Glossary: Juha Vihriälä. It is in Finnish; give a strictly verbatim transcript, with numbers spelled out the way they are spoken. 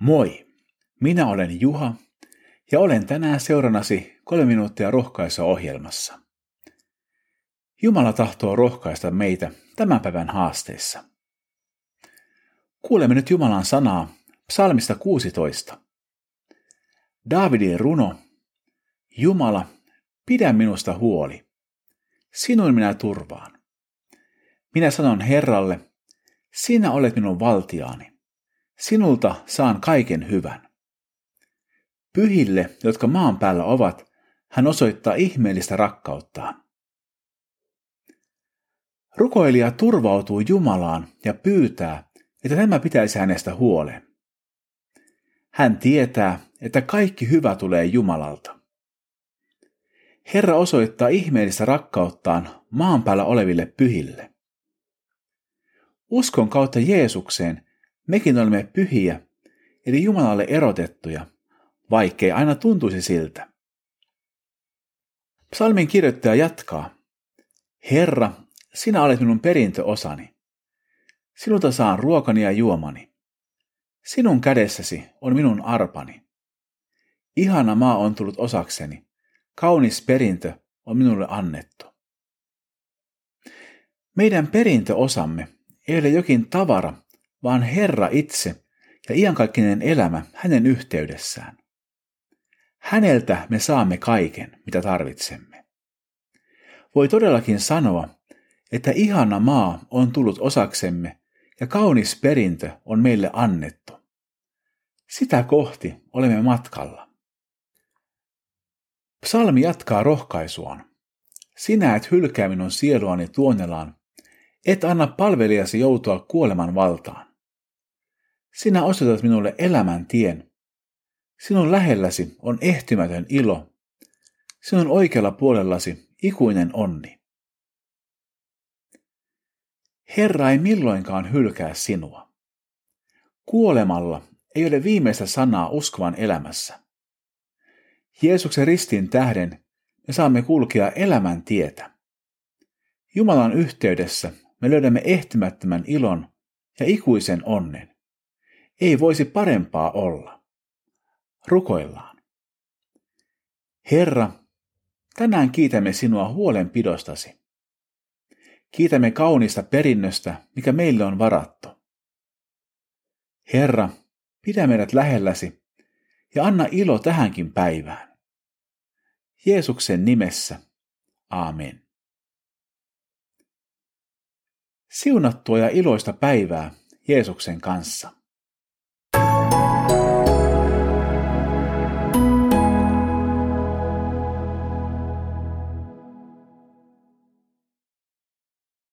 Moi! Minä olen Juha ja olen tänään seurannasi kolme minuuttia rohkaisua ohjelmassa. Jumala tahtoo rohkaista meitä tämän päivän haasteissa. Kuulemme nyt Jumalan sanaa psalmista kuusitoista. Daavidin runo. Jumala, pidä minusta huoli. Sinun minä turvaan. Minä sanon Herralle, sinä olet minun valtiaani. Sinulta saan kaiken hyvän. Pyhille, jotka maan päällä ovat, hän osoittaa ihmeellistä rakkauttaan. Rukoilija turvautuu Jumalaan ja pyytää, että tämä pitäisi hänestä huolen. Hän tietää, että kaikki hyvä tulee Jumalalta. Herra osoittaa ihmeellistä rakkauttaan maan päällä oleville pyhille. Uskon kautta Jeesukseen mekin olemme pyhiä, eli Jumalalle erotettuja, vaikkei aina tuntuisi siltä. Psalmin kirjoittaja jatkaa. Herra, sinä olet minun perintöosani. Sinulta saan ruokani ja juomani. Sinun kädessäsi on minun arpani. Ihana maa on tullut osakseni. Kaunis perintö on minulle annettu. Meidän perintöosamme ei ole jokin tavara, vaan Herra itse ja iankaikkinen elämä hänen yhteydessään. Häneltä me saamme kaiken, mitä tarvitsemme. Voi todellakin sanoa, että ihana maa on tullut osaksemme ja kaunis perintö on meille annettu. Sitä kohti olemme matkalla. Psalmi jatkaa rohkaisuaan. Sinä et hylkää minun sieluani tuonelaan, et anna palvelijasi joutua kuoleman valtaan. Sinä osoitat minulle elämän tien. Sinun lähelläsi on ehtymätön ilo. Sinun oikealla puolellasi ikuinen onni. Herra ei milloinkaan hylkää sinua. Kuolemalla ei ole viimeistä sanaa uskovan elämässä. Jeesuksen ristin tähden me saamme kulkea elämän tietä. Jumalan yhteydessä me löydämme ehtymättömän ilon ja ikuisen onnen. Ei voisi parempaa olla. Rukoillaan. Herra, tänään kiitämme sinua huolenpidostasi. Kiitämme kauniista perinnöstä, mikä meille on varattu. Herra, pidä meidät lähelläsi ja anna ilo tähänkin päivään. Jeesuksen nimessä. Aamen. Siunattua ja iloista päivää Jeesuksen kanssa.